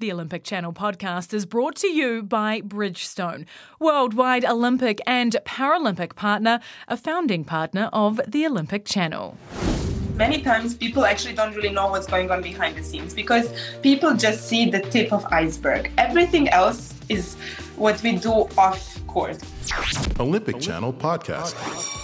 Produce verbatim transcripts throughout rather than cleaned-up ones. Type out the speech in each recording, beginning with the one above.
The Olympic Channel podcast is brought to you by Bridgestone, worldwide Olympic and Paralympic partner, a founding partner of the Olympic Channel. Many times people actually don't really know what's going on behind the scenes because people just see the tip of iceberg. Everything else is what we do off court. Olympic, Olympic Channel podcast. podcast.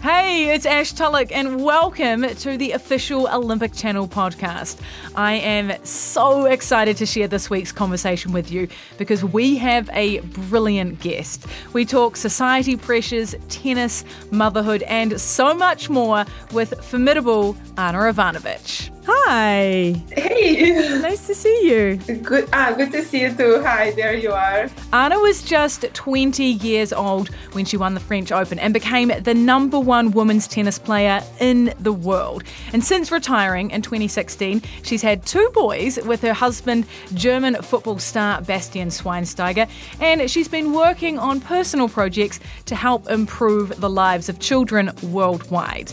Hey, it's Ash Tulloch and welcome to the official Olympic Channel podcast. I am so excited to share this week's conversation with you because we have a brilliant guest. We talk society pressures, tennis, motherhood and so much more with formidable Ana Ivanovic. Hi. Hey. Nice to see you. Good, ah, good to see you too. Hi, there you are. Ana was just twenty years old when she won the French Open and became the number one women's tennis player in the world. And since retiring in twenty sixteen, she's had two boys with her husband, German football star Bastian Schweinsteiger, and she's been working on personal projects to help improve the lives of children worldwide.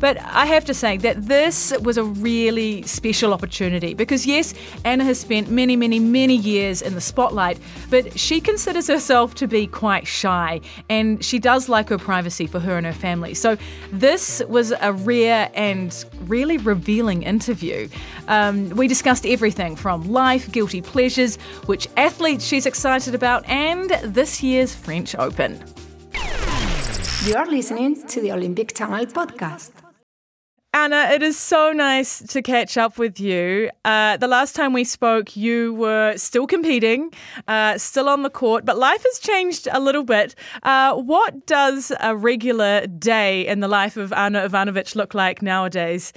But I have to say that this was a really special opportunity because, yes, Ana has spent many, many, many years in the spotlight, but she considers herself to be quite shy and she does like her privacy for her and her family. So this was a rare and really revealing interview. Um, we discussed everything from life, guilty pleasures, which athletes she's excited about, and this year's French Open. You are listening to the Olympic Channel podcast. Ana, it is so nice to catch up with you. Uh, the last time we spoke, you were still competing, uh, still on the court, but life has changed a little bit. Uh, what does a regular day in the life of Ana Ivanovic look like nowadays?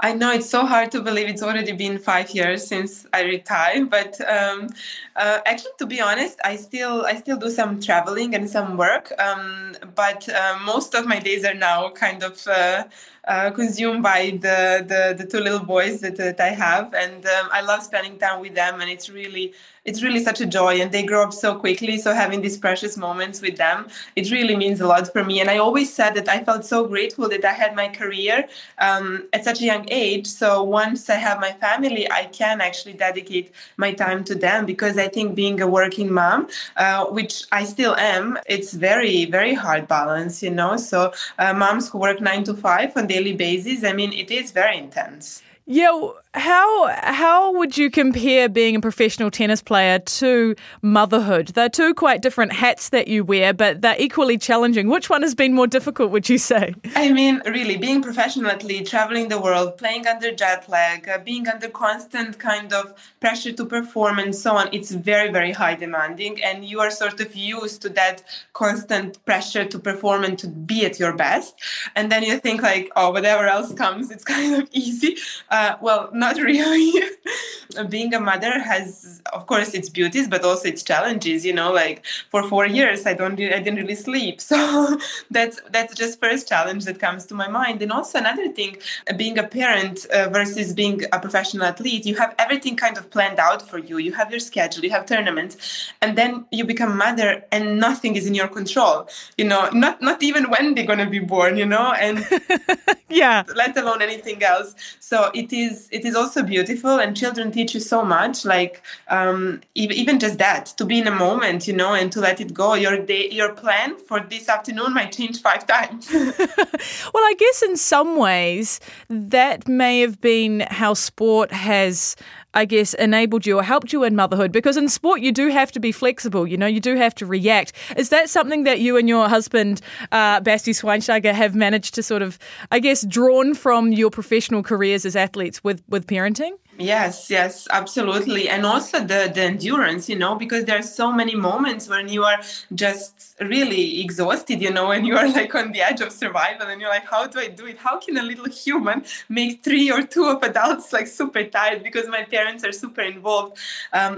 I know it's so hard to believe it's already been five years since I retired, but um, uh, actually, to be honest, I still I still do some traveling and some work, um, but uh, most of my days are now kind of uh, uh, consumed by the, the, the two little boys that, that I have, and um, I love spending time with them, and it's really it's really such a joy, and they grow up so quickly, so having these precious moments with them, it really means a lot for me, and I always said that I felt so grateful that I had my career um, at such a young age. So once I have my family, I can actually dedicate my time to them, because I think being a working mom, uh, which I still am, it's very, very hard balance, you know. So uh, moms who work nine to five on a daily basis, I mean, it is very intense. Yeah, how how would you compare being a professional tennis player to motherhood? They're two quite different hats that you wear, but they're equally challenging. Which one has been more difficult, would you say? I mean, really, being professional athlete, traveling the world, playing under jet lag, uh, being under constant kind of pressure to perform and so on, it's very, very high demanding, and you are sort of used to that constant pressure to perform and to be at your best. And then you think like, oh, whatever else comes, it's kind of easy. Um, Uh, well, not really. Being a mother has, of course, its beauties, but also its challenges. You know, like for four years, I don't, I didn't really sleep. So that's that's just first challenge that comes to my mind. And also another thing, being a parent uh, versus being a professional athlete, you have everything kind of planned out for you. You have your schedule, you have tournaments, and then you become mother, and nothing is in your control. You know, not not even when they're gonna be born. You know, and yeah, let alone anything else. So it. It is, it is also beautiful, and children teach you so much, like um, even just that, to be in a moment, you know, and to let it go. Your day, your plan for this afternoon might change five times. Well, I guess in some ways that may have been how sport has, I guess, enabled you or helped you in motherhood, because in sport you do have to be flexible, you know, you do have to react. Is that something that you and your husband, uh, Basti Schweinsteiger, have managed to sort of, I guess, drawn from your professional careers as athletes with, with parenting? Yes, yes, absolutely. And also the, the endurance, you know, because there are so many moments when you are just really exhausted, you know, and you are like on the edge of survival and you're like, how do I do it? How can a little human make three or two of adults like super tired? Because my parents are super involved, um,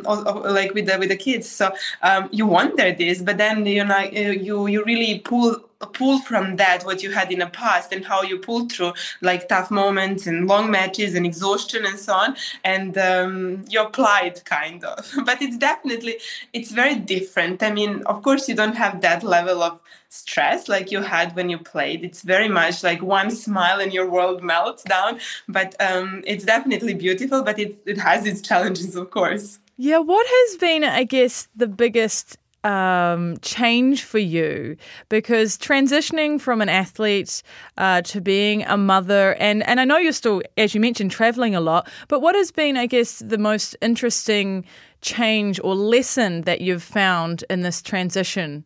like with the, with the kids. So um, you wonder this, but then, you know, you, you really pull pull from that what you had in the past and how you pulled through like tough moments and long matches and exhaustion and so on, and um, you applied kind of. But it's definitely, it's very different. I mean, of course you don't have that level of stress like you had when you played. It's very much like one smile and your world melts down. But um, it's definitely beautiful, but it, it has its challenges, of course. Yeah, what has been, I guess, the biggest Um, change for you? Because transitioning from an athlete uh, to being a mother, and, and I know you're still, as you mentioned, traveling a lot, but what has been, I guess, the most interesting change or lesson that you've found in this transition?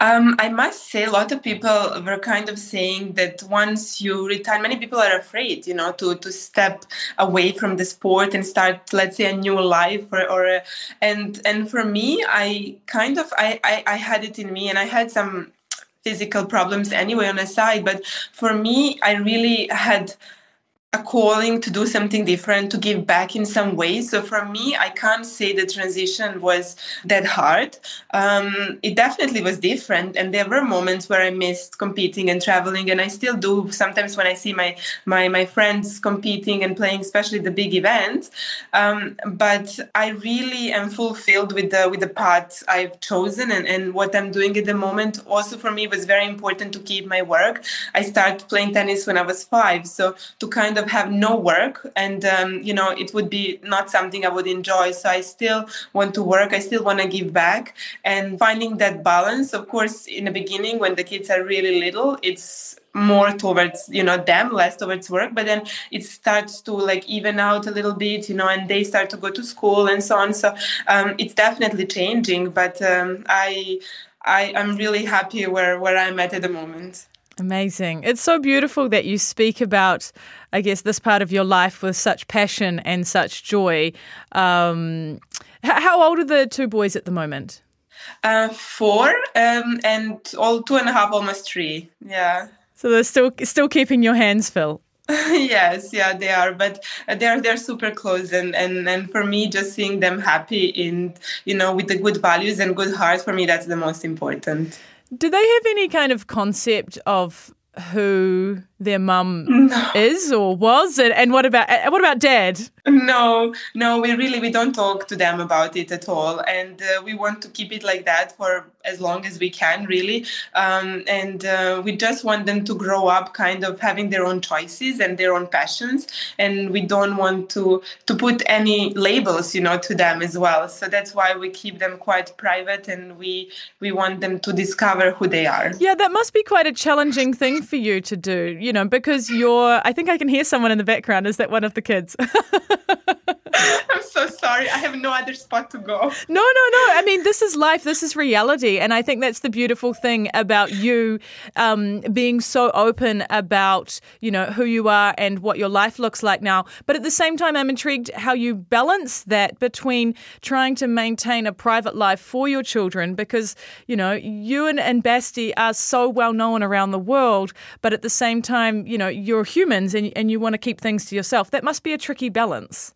Um, I must say a lot of people were kind of saying that once you retire, many people are afraid, you know, to, to step away from the sport and start, let's say, a new life or, or a, and and for me, I kind of, I, I, I had it in me, and I had some physical problems anyway on the side, but for me, I really had a calling to do something different, to give back in some way. So for me, I can't say the transition was that hard. Um, it definitely was different. And there were moments where I missed competing and traveling. And I still do sometimes when I see my my, my friends competing and playing, especially the big events. Um, but I really am fulfilled with the with the path I've chosen and, and what I'm doing at the moment. Also for me, it was very important to keep my work. I started playing tennis when I was five. So to kind of have no work, and um, you know, it would be not something I would enjoy. So I still want to work, I still want to give back, and finding that balance. Of course, in the beginning when the kids are really little, it's more towards, you know, them, less towards work, but then it starts to like even out a little bit, you know, and they start to go to school and so on. So um, it's definitely changing, but um, I, I I'm really happy where, where I'm at at the moment. Amazing. It's so beautiful that you speak about, I guess, this part of your life with such passion and such joy. Um, how old are the two boys at the moment? Uh, four um, and all two and a half, almost three. Yeah. So they're still still keeping your hands full. Yes, yeah, they are, but they're they're super close, and, and and for me, just seeing them happy in, you know, with the good values and good heart, for me, that's the most important. Do they have any kind of concept of who their mum no. is or was, and, and what about what about dad? No, no, we really we don't talk to them about it at all, and uh, we want to keep it like that for as long as we can, really. Um, and uh, we just want them to grow up, kind of having their own choices and their own passions, and we don't want to to put any labels, you know, to them as well. So that's why we keep them quite private, and we we want them to discover who they are. Yeah, that must be quite a challenging thing for you to do, you know, because you're, I think I can hear someone in the background. Is that one of the kids? I'm so sorry. I have no other spot to go. No, no, no. I mean, this is life. This is reality. And I think that's the beautiful thing about you um, being so open about, you know, who you are and what your life looks like now. But at the same time, I'm intrigued how you balance that between trying to maintain a private life for your children, because, you know, you and, and Basti are so well known around the world, but at the same time, you know, you're humans and, and you want to keep things to yourself. That must be a tricky balance.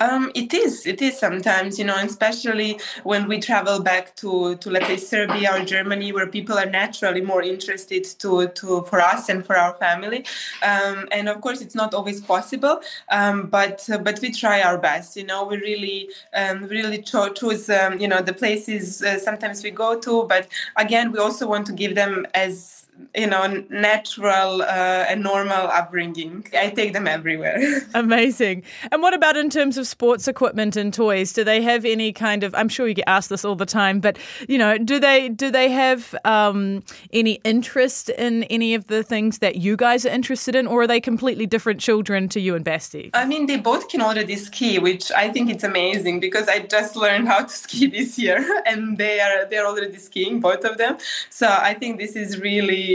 Um, it is, it is sometimes, you know, especially when we travel back to, to, let's say, Serbia or Germany, where people are naturally more interested to, to for us and for our family. Um, and of course, it's not always possible, um, but uh, but we try our best, you know, we really, um, really cho- choose, um, you know, the places uh, sometimes we go to, but again, we also want to give them as, you know, natural uh, and normal upbringing. I take them everywhere. Amazing. And what about in terms of sports equipment and toys? Do they have any kind of, I'm sure you get asked this all the time, but, you know, do they do they have um, any interest in any of the things that you guys are interested in, or are they completely different children to you and Basti? I mean, they both can already ski, which I think it's amazing, because I just learned how to ski this year, and they are they're already skiing, both of them. So I think this is really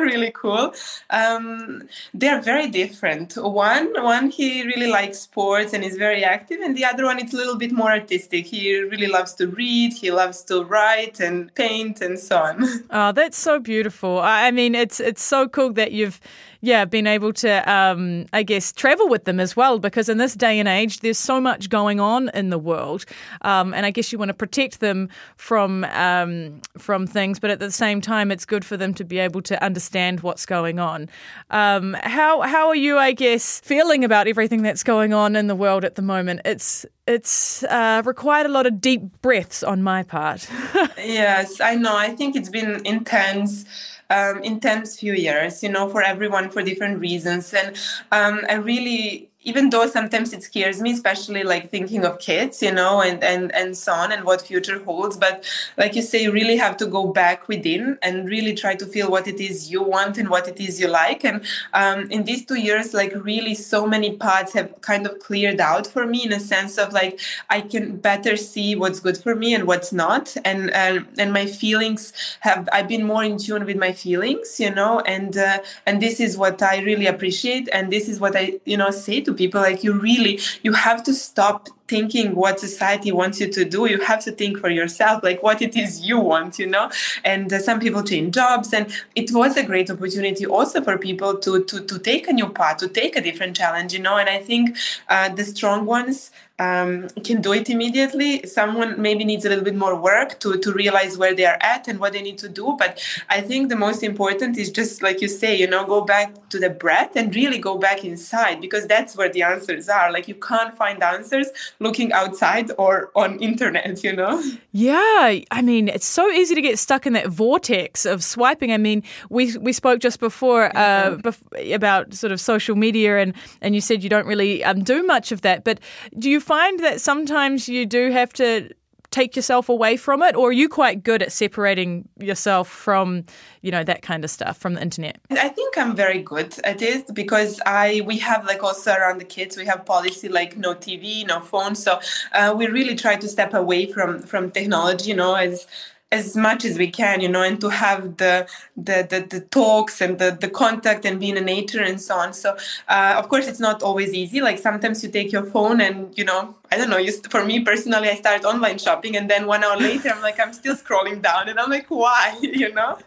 really cool. Um, they're very different. One, one he really likes sports and is very active, and the other one it's a little bit more artistic. He really loves to read, he loves to write and paint and so on. Oh, that's so beautiful. I mean, it's it's so cool that you've yeah, been able to, um, I guess, travel with them as well, because in this day and age, there's so much going on in the world. Um, and I guess you want to protect them from um, from things, but at the same time, it's good for them to be able to understand what's going on. Um, how how are you, I guess, feeling about everything that's going on in the world at the moment? It's it's uh, required a lot of deep breaths on my part. Yes, I know. I think it's been intense. Um, intense few years, you know, for everyone for different reasons. And um, I really, even though sometimes it scares me, especially like thinking of kids, you know, and, and, and so on and what future holds. But like you say, you really have to go back within and really try to feel what it is you want and what it is you like. And um, in these two years, like really so many paths have kind of cleared out for me in a sense of like, I can better see what's good for me and what's not. And, and, and my feelings have, I've been more in tune with my feelings, you know, and uh, and this is what I really appreciate, and this is what I, you know, say to people, like, you really, you have to stop thinking what society wants you to do. You have to think for yourself, like what it is you want, you know. And uh, some people change jobs, and it was a great opportunity also for people to to to take a new path, to take a different challenge, you know. And I think uh, the strong ones um, can do it immediately. Someone maybe needs a little bit more work to to realize where they are at and what they need to do. But I think the most important is just like you say, you know, go back to the breath and really go back inside, because that's where the answers are. Like, you can't find answers looking outside or on internet, you know? Yeah. I mean, it's so easy to get stuck in that vortex of swiping. I mean, we we spoke just before uh, bef- about sort of social media, and, and you said you don't really um, do much of that. But do you find that sometimes you do have to take yourself away from it, or are you quite good at separating yourself from, you know, that kind of stuff, from the internet? I think I'm very good at it, because I we have, like, also around the kids, we have policy like no T V, no phone, so uh, we really try to step away from from technology, you know, as as much as we can, you know, and to have the the the, the talks and the, the contact and be in nature and so on. So, uh, of course, it's not always easy. Like, sometimes you take your phone and, you know, I don't know, you, for me personally, I started online shopping, and then one hour later, I'm like, I'm still scrolling down, and I'm like, why, you know?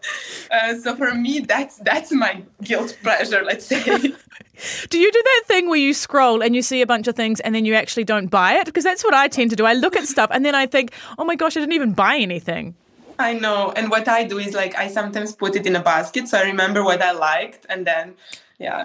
Uh, so for me, that's that's my guilt pleasure, let's say. Do you do that thing where you scroll and you see a bunch of things and then you actually don't buy it? Because that's what I tend to do. I look at stuff and then I think, oh my gosh, I didn't even buy anything. I know. And what I do is, like, I sometimes put it in a basket, so I remember what I liked, and then, yeah.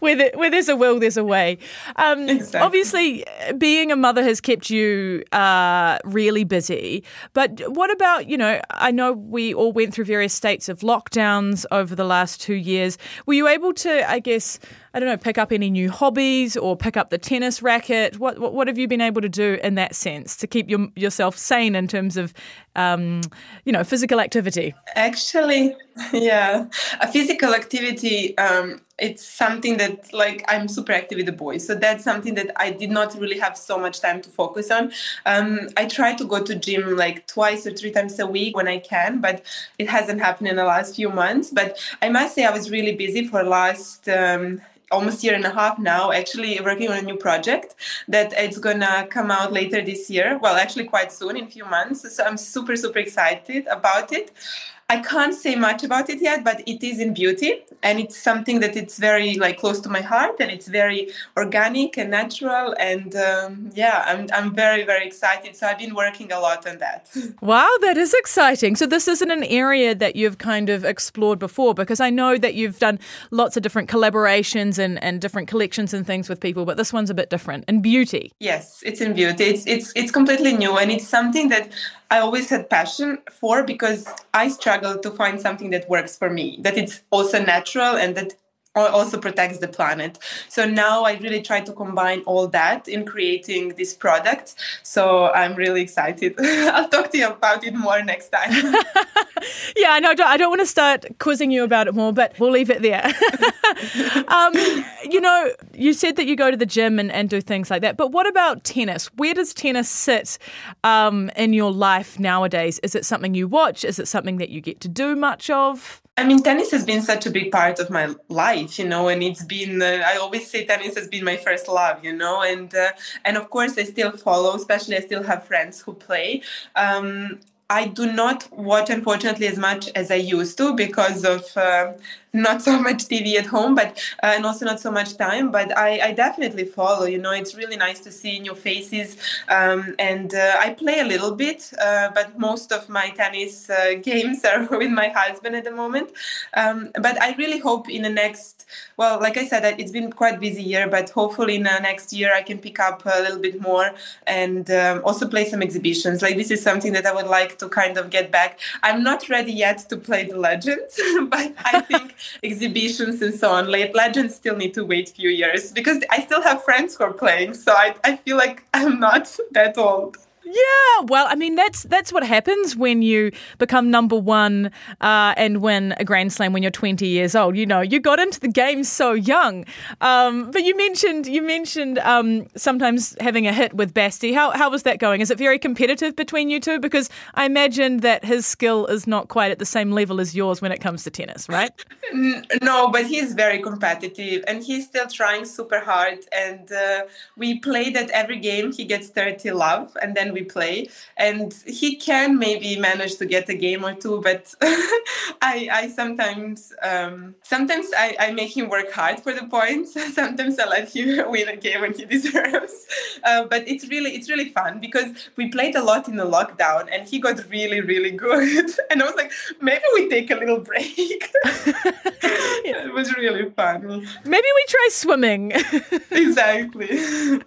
where, the, where there's a will, there's a way. Um, exactly. Obviously, being a mother has kept you uh, really busy. But what about, you know, I know we all went through various states of lockdowns over the last two years. Were you able to, I guess, I don't know, pick up any new hobbies or pick up the tennis racket? What what, what have you been able to do in that sense to keep your, yourself sane in terms of, um, you know, physical activity? Actually, yeah, a physical activity, um, it's something that, like, I'm super active with the boys. So that's something that I did not really have so much time to focus on. Um, I try to go to gym like twice or three times a week when I can, but it hasn't happened in the last few months. But I must say I was really busy for last um almost year and a half now, actually working on a new project that it's gonna come out later this year. Well, actually quite soon, in a few months. So I'm super, super excited about it. I can't say much about it yet, but it is in beauty, and it's something that it's very, like, close to my heart, and it's very organic and natural, and um, yeah, I'm I'm very, very excited. So I've been working a lot on that. Wow, that is exciting. So this isn't an area that you've kind of explored before, because I know that you've done lots of different collaborations and, and different collections and things with people, but this one's a bit different. And beauty. Yes, it's in beauty. It's it's it's completely new, and it's something that I always had passion for, because I struggle to find something that works for me, that it's also natural and that also protects the planet. So now I really try to combine all that in creating this product. So I'm really excited. I'll talk to you about it more next time. Yeah, no, I don't want to start quizzing you about it more, but we'll leave it there. um, you know, you said that you go to the gym and, and do things like that, but what about tennis? Where does tennis sit um, in your life nowadays? Is it something you watch? Is it something that you get to do much of? I mean, tennis has been such a big part of my life, you know, and it's been, uh, I always say tennis has been my first love, you know, and uh, and of course I still follow, especially I still have friends who play. Um, I do not watch, unfortunately, as much as I used to because of... Uh, not so much T V at home, but uh, and also not so much time. But I, I definitely follow. You know, it's really nice to see new faces. Um, and uh, I play a little bit, uh, but most of my tennis uh, games are with my husband at the moment. Um, but I really hope in the next, well, like I said, it's been quite busy year, but hopefully in the next year I can pick up a little bit more and um, also play some exhibitions. Like this is something that I would like to kind of get back. I'm not ready yet to play the Legends, but I think exhibitions and so on, late Legends still need to wait a few years because I still have friends who are playing. So I, I feel like I'm not that old. Yeah, well, I mean, that's that's what happens when you become number one uh, and win a Grand Slam when you're twenty years old. You know, you got into the game so young. Um, but you mentioned you mentioned um, sometimes having a hit with Basti. How how was that going? Is it very competitive between you two? Because I imagine that his skill is not quite at the same level as yours when it comes to tennis, right? No, but he's very competitive and he's still trying super hard. And uh, we play that every game. He gets thirty love and then we play, and he can maybe manage to get a game or two, but I, I sometimes um, sometimes I, I make him work hard for the points. Sometimes I let him win a game when he deserves. Uh, but it's really it's really fun because we played a lot in the lockdown, and he got really really good. And I was like, maybe we take a little break. Yeah. It was really fun. Maybe we try swimming. Exactly.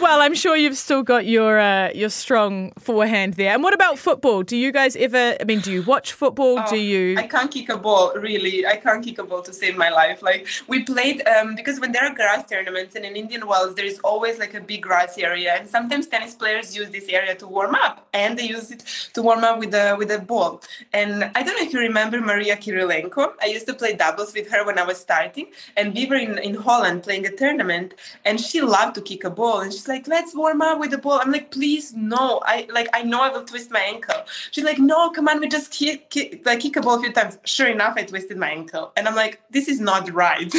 Well, I'm sure you've still got your uh, your strong forehand there. And what about football? Do you guys ever, I mean, do you watch football? Oh, do you? I can't kick a ball, really. I can't kick a ball to save my life. Like, we played, um, because when there are grass tournaments and in Indian Wells, there is always like a big grass area. And sometimes tennis players use this area to warm up, and they use it to warm up with a, with a ball. And I don't know if you remember Maria Kirilenko. I used to play doubles with her when I was starting. And we were in, in Holland playing a tournament, and she loved to kick a ball, and she's like, let's warm up with the ball. I'm like, please, no. I like, I know I will twist my ankle. She's like, no, come on, we just kick, kick, like kick a ball a few times. Sure enough, I twisted my ankle, and I'm like, this is not right.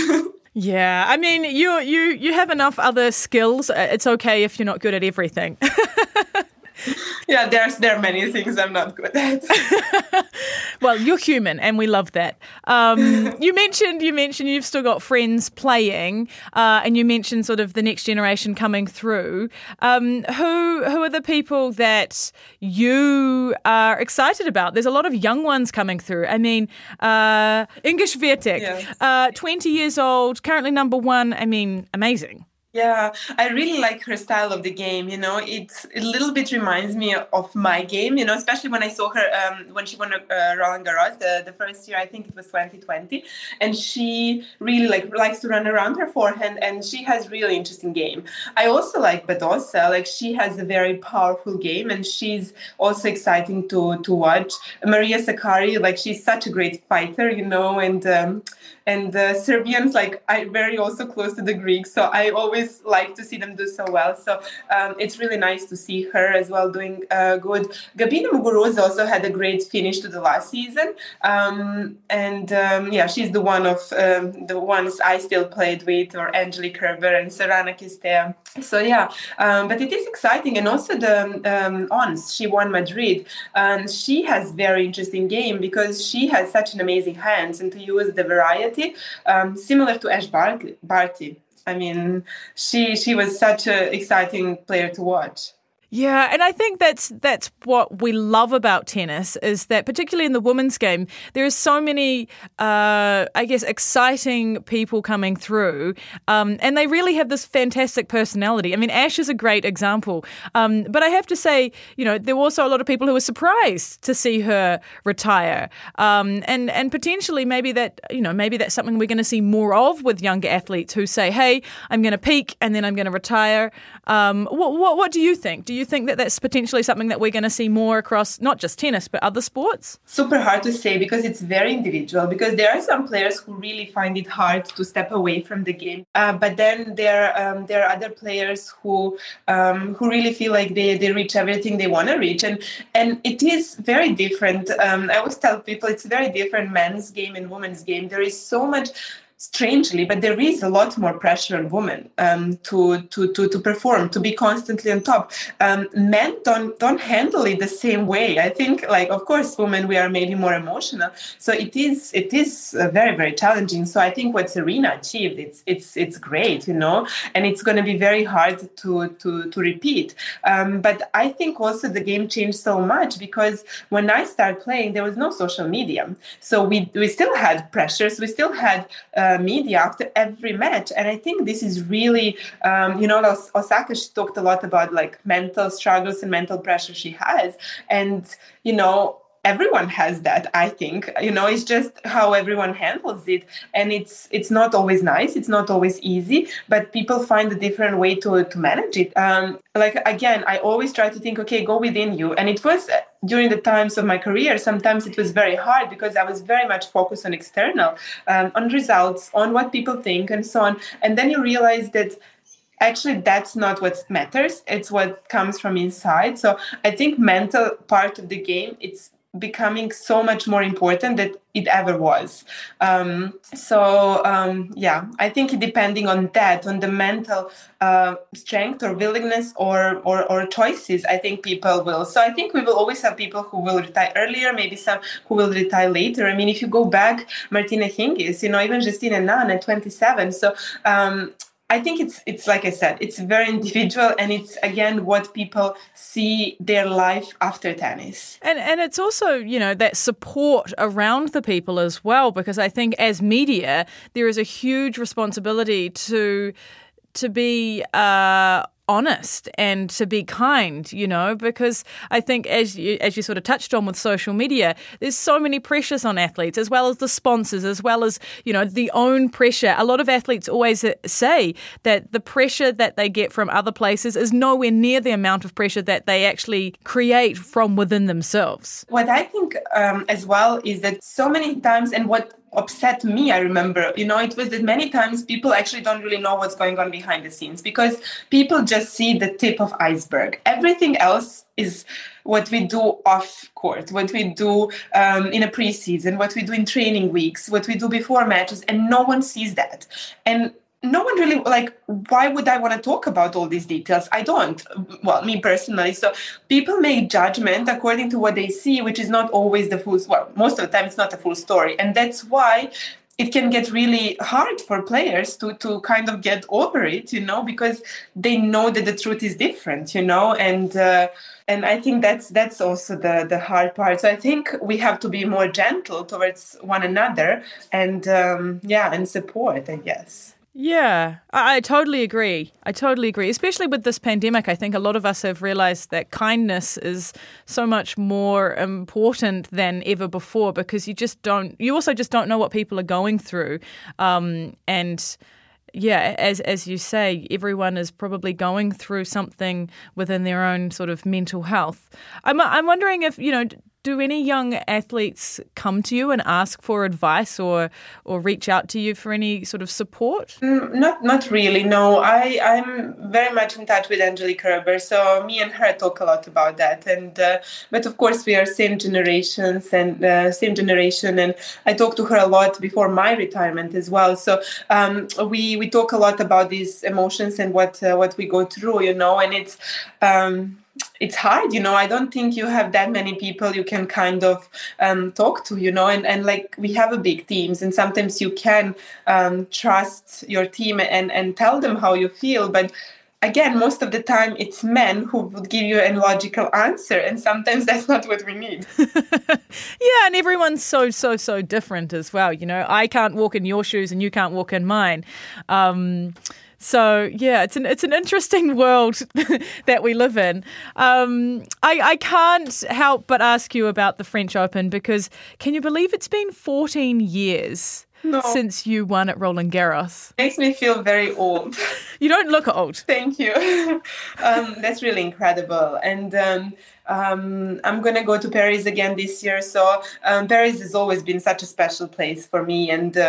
Yeah, I mean, you you you have enough other skills. It's okay if you're not good at everything. Yeah, there's there are many things I'm not good at. Well, you're human, and we love that. Um, you mentioned you mentioned you've still got friends playing, uh, and you mentioned sort of the next generation coming through. Um, who who are the people that you are excited about? There's a lot of young ones coming through. I mean, uh, Iga Świątek, yeah. uh, twenty years old, currently number one. I mean, amazing. Yeah, I really like her style of the game, you know, it's a little bit reminds me of my game, you know, especially when I saw her um, when she won uh, Roland Garros, the, the first year, I think it was twenty twenty, and she really like likes to run around her forehand, and she has really interesting game. I also like Badosa, like she has a very powerful game, and she's also exciting to, to watch. Maria Sakari, like she's such a great fighter, you know, and... Um, And the Serbians, like, are very also close to the Greeks, so I always like to see them do so well. So um, it's really nice to see her as well doing uh, good. Gabina Muguruza also had a great finish to the last season, um, and um, yeah, she's the one of um, the ones I still played with, or Angelique Kerber and Serena Kistea. So yeah, um, but it is exciting, and also the um, Ons, she won Madrid, and she has very interesting game because she has such an amazing hands, and to use the variety. Um, similar to Ash Barty. I mean, she she was such an exciting player to watch. Yeah, and I think that's that's what we love about tennis is that, particularly in the women's game, there is so many, uh, I guess, exciting people coming through, um, and they really have this fantastic personality. I mean, Ash is a great example, um, but I have to say, you know, there were also a lot of people who were surprised to see her retire, um, and and potentially maybe that, you know, maybe that's something we're going to see more of with younger athletes who say, hey, I'm going to peak and then I'm going to retire. Um, what, what what do you think? Do you think that that's potentially something that we're going to see more across not just tennis but other sports? Super hard to say because it's very individual, because there are some players who really find it hard to step away from the game, uh, but then there um, there are other players who um, who really feel like they, they reach everything they want to reach, and and it is very different. um, I always tell people it's very different men's game and women's game. There is so much strangely, but there is a lot more pressure on women um, to, to to to perform, to be constantly on top. Um, men don't don't handle it the same way. I think, like, of course, women, we are maybe more emotional, so it is it is uh, very very challenging. So I think what Serena achieved, it's it's it's great, you know, and it's going to be very hard to to to repeat. Um, but I think also the game changed so much, because when I started playing, there was no social media, so we we still had pressures, we still had Uh, media after every match. And I think this is really, um, you know, Os- Osaka, she talked a lot about like mental struggles and mental pressure she has. And, you know, everyone has that, I think, you know, it's just how everyone handles it. And it's it's not always nice. It's not always easy, but people find a different way to, to manage it. Um, like, again, I always try to think, okay, go within you. And it was during the times of my career, sometimes it was very hard because I was very much focused on external, um, on results, on what people think and so on. And then you realize that actually that's not what matters. It's what comes from inside. So I think mental part of the game, it's becoming so much more important than it ever was. Um, so, um, yeah, I think depending on that, on the mental uh, strength or willingness or, or or choices, I think people will. So I think we will always have people who will retire earlier, maybe some who will retire later. I mean, if you go back, Martina Hingis, you know, even Justine Henin at twenty-seven. So, um, I think it's it's like I said, it's very individual, and it's again what people see their life after tennis. And and it's also, you know, that support around the people as well, because I think as media there is a huge responsibility to to be uh, honest and to be kind, you know, because I think as you, as you sort of touched on with social media, there's so many pressures on athletes, as well as the sponsors, as well as, you know, the own pressure. A lot of athletes always say that the pressure that they get from other places is nowhere near the amount of pressure that they actually create from within themselves. What I think um, as well is that so many times, and what upset me, I remember, you know, it was that many times people actually don't really know what's going on behind the scenes, because people just see the tip of iceberg. Everything else is what we do off court, what we do um, in a preseason, what we do in training weeks, what we do before matches, and no one sees that. And no one really, like, why would I want to talk about all these details? I don't, well, me personally. So people make judgment according to what they see, which is not always the full, well, most of the time it's not the full story. And that's why it can get really hard for players to, to kind of get over it, you know, because they know that the truth is different, you know, and uh, and I think that's that's also the, the hard part. So I think we have to be more gentle towards one another and, um, yeah, and support, I guess. Yeah, I, I totally agree. I totally agree. Especially with this pandemic, I think a lot of us have realised that kindness is so much more important than ever before, because you just don't, you also just don't know what people are going through. Um, and yeah, as as you say, everyone is probably going through something within their own sort of mental health. I'm I'm wondering if, you know, do any young athletes come to you and ask for advice or or reach out to you for any sort of support? Not not really, no. I, I'm very much in touch with Angelique Kerber, so me and her talk a lot about that. And uh, but of course we are same generations and uh, same generation, and I talk to her a lot before my retirement as well. So um, we we talk a lot about these emotions and what uh, what we go through, you know, and it's. Um, It's hard, you know, I don't think you have that many people you can kind of um, talk to, you know, and, and like we have a big teams, and sometimes you can um, trust your team and, and tell them how you feel. But again, most of the time it's men who would give you a logical answer, and sometimes that's not what we need. Yeah, and everyone's so, so, so different as well. You know, I can't walk in your shoes and you can't walk in mine. Um So, yeah, it's an it's an interesting world that we live in. Um, I, I can't help but ask you about the French Open, because can you believe it's been fourteen years no. since you won at Roland Garros? Makes me feel very old. You don't look old. Thank you. Um, that's really incredible. And um, um, I'm going to go to Paris again this year. So um, Paris has always been such a special place for me. And uh,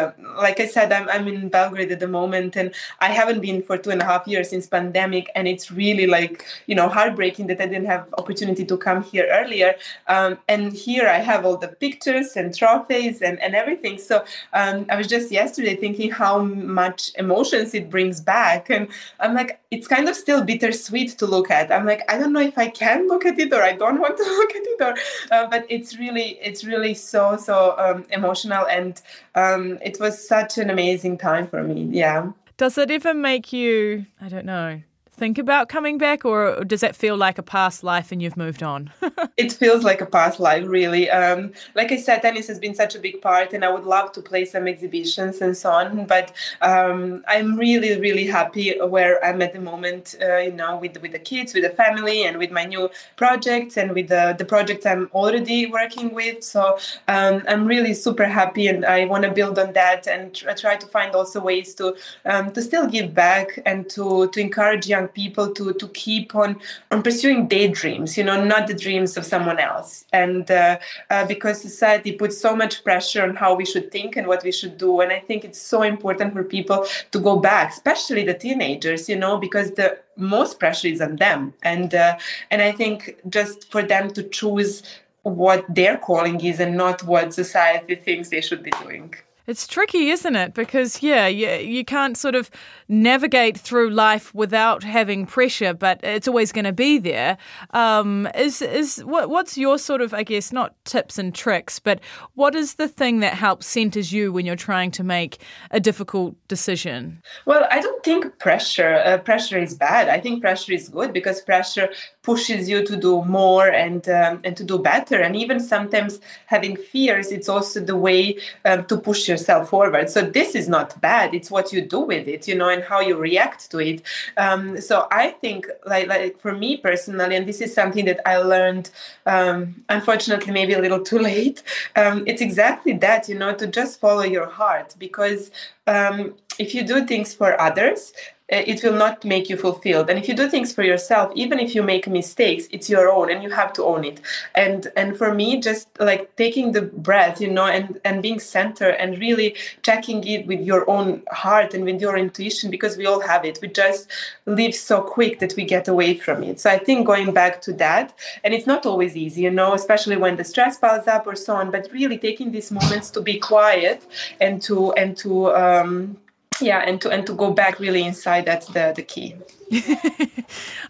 like I said, I'm, I'm in Belgrade at the moment, and I haven't been for two and a half years since pandemic. And it's really, like, you know, heartbreaking that I didn't have opportunity to come here earlier. Um, and here I have all the pictures and trophies and, and everything. So um, um, I was just yesterday thinking how much emotions it brings back. And I'm like, it's kind of still bittersweet to look at. I'm like, I don't know if I can look at it or I don't want to look at it. Or, uh, but it's really, it's really so, so um, emotional. And um, it was such an amazing time for me. Yeah. Does it ever make you, I don't know, think about coming back, or does that feel like a past life and you've moved on? It feels like a past life, really. Um, like I said, tennis has been such a big part, and I would love to play some exhibitions and so on. But um, I'm really, really happy where I'm at the moment, uh, you know, with, with the kids, with the family, and with my new projects, and with the, the projects I'm already working with. So um, I'm really super happy, and I want to build on that and try to find also ways to um, to still give back and to, to encourage young people to to keep on on pursuing their dreams, you know, not the dreams of someone else. And uh, uh, because society puts so much pressure on how we should think and what we should do, and I think it's so important for people to go back, especially the teenagers, you know, because the most pressure is on them. And uh, and I think just for them to choose what their calling is and not what society thinks they should be doing. It's tricky, isn't it? Because, yeah, you, you can't sort of navigate through life without having pressure, but it's always going to be there. Um, is, is, what, what's your sort of, I guess, not tips and tricks, but what is the thing that helps centers you when you're trying to make a difficult decision? Well, I don't think pressure, uh, pressure is bad. I think pressure is good, because pressure pushes you to do more and um, and to do better. And even sometimes having fears, it's also the way um, to push yourself. yourself forward. So this is not bad. It's what you do with it, you know, and how you react to it. Um, so I think like, like for me personally, and this is something that I learned, um, unfortunately, maybe a little too late. Um, it's exactly that, you know, to just follow your heart, because um, if you do things for others, it will not make you fulfilled. And if you do things for yourself, even if you make mistakes, it's your own and you have to own it. And and for me, just like taking the breath, you know, and, and being centered and really checking it with your own heart and with your intuition, because we all have it. We just live so quick that we get away from it. So I think going back to that, and it's not always easy, you know, especially when the stress piles up or so on, but really taking these moments to be quiet and to, and to, um, Yeah, and to and to go back really inside, that's the, the key.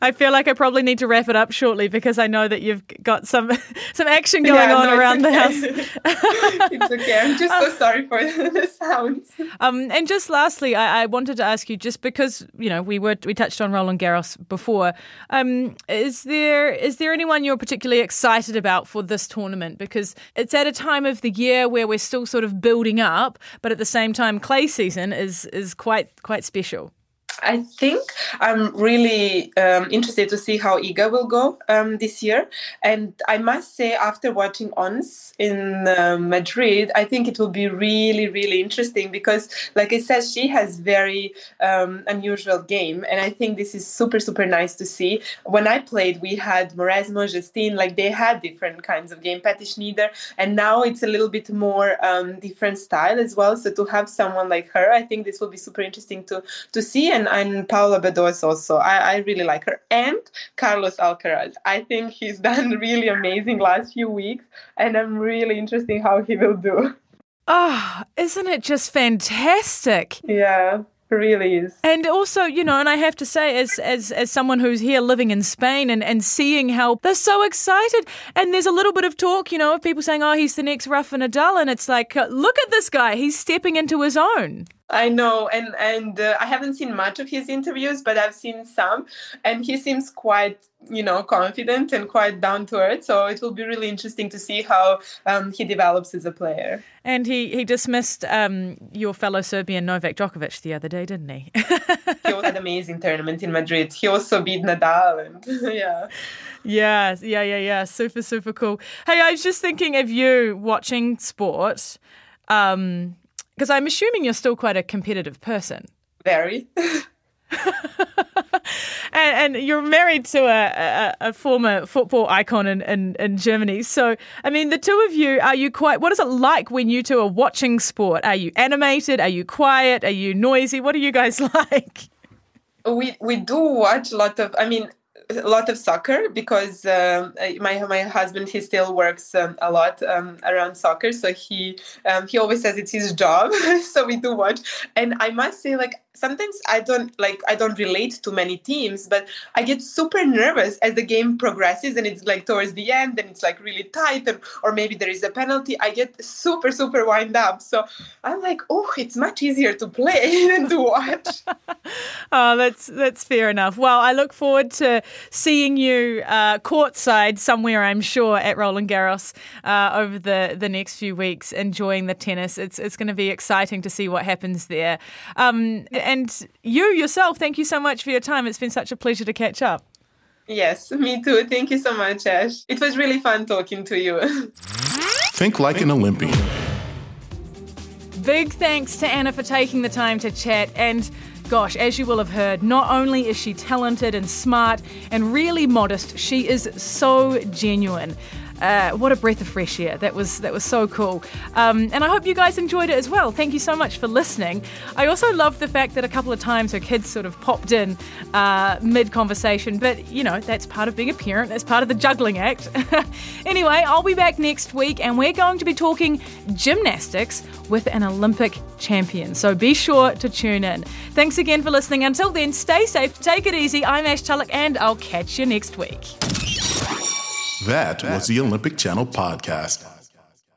I feel like I probably need to wrap it up shortly, because I know that you've got some some action going yeah, on no, around okay. the house. It's okay. I'm just um, so sorry for the sounds. Um, and just lastly, I, I wanted to ask you, just because, you know, we were we touched on Roland Garros before. Um, is there is there anyone you're particularly excited about for this tournament? Because it's at a time of the year where we're still sort of building up, but at the same time, clay season is is quite quite special. I think I'm really um, interested to see how Iga will go um, this year. And I must say, after watching Ons in uh, Madrid, I think it will be really, really interesting, because, like I said, she has very um, unusual game. And I think this is super, super nice to see. When I played, we had Mauresmo, Justine, like they had different kinds of game, Patty Schneider. And now it's a little bit more um, different style as well. So to have someone like her, I think this will be super interesting to, to see. And And Paola Badosa also. I, I really like her. And Carlos Alcaraz. I think he's done really amazing last few weeks, and I'm really interested in how he will do. Oh, isn't it just fantastic? Yeah. Really is. And also, you know, and I have to say, as as as someone who's here living in Spain and, and seeing how they're so excited, and there's a little bit of talk, you know, of people saying, oh, he's the next Rafa Nadal, and it's like, look at this guy, he's stepping into his own. I know, and, and uh, I haven't seen much of his interviews, but I've seen some, and he seems quite, you know, confident and quite down to earth. So it will be really interesting to see how um, he develops as a player. And he, he dismissed um, your fellow Serbian Novak Djokovic the other day, didn't he? He had an amazing tournament in Madrid. He also beat Nadal. And, yeah. Yeah, yeah, yeah, yeah. Super, super cool. Hey, I was just thinking of you watching sport, because um, I'm assuming you're still quite a competitive person. Very. and, and you're married to a, a, a former football icon in, in, in Germany. So, I mean, the two of you, are you quite, what is it like when you two are watching sport? Are you animated? Are you quiet? Are you noisy? What are you guys like? We we do watch a lot of, I mean, a lot of soccer because um, my my husband, he still works um, a lot um, around soccer, so he um, he always says it's his job. So we do watch, and I must say, like, sometimes I don't like I don't relate to many teams, but I get super nervous as the game progresses and it's like towards the end and it's like really tight, and, or maybe there is a penalty. I get super super wound up, so I'm like, oh, it's much easier to play than to watch. Oh, that's that's fair enough. Well, I look forward to seeing you uh, courtside somewhere, I'm sure, at Roland Garros uh, over the, the next few weeks, enjoying the tennis. It's it's going to be exciting to see what happens there. Um, and you yourself, thank you so much for your time. It's been such a pleasure to catch up. Yes, me too. Thank you so much, Ash. It was really fun talking to you. Think like an Olympian. Big thanks to Ana for taking the time to chat, and gosh, as you will have heard, not only is she talented and smart and really modest, she is so genuine. Uh, what a breath of fresh air. That was that was so cool. Um, and I hope you guys enjoyed it as well. Thank you so much for listening. I also love the fact that a couple of times her kids sort of popped in uh, mid-conversation, but, you know, that's part of being a parent. That's part of the juggling act. Anyway, I'll be back next week, and we're going to be talking gymnastics with an Olympic champion. So be sure to tune in. Thanks again for listening. Until then, stay safe, take it easy. I'm Ash Tulloch, and I'll catch you next week. That was the Olympic Channel podcast.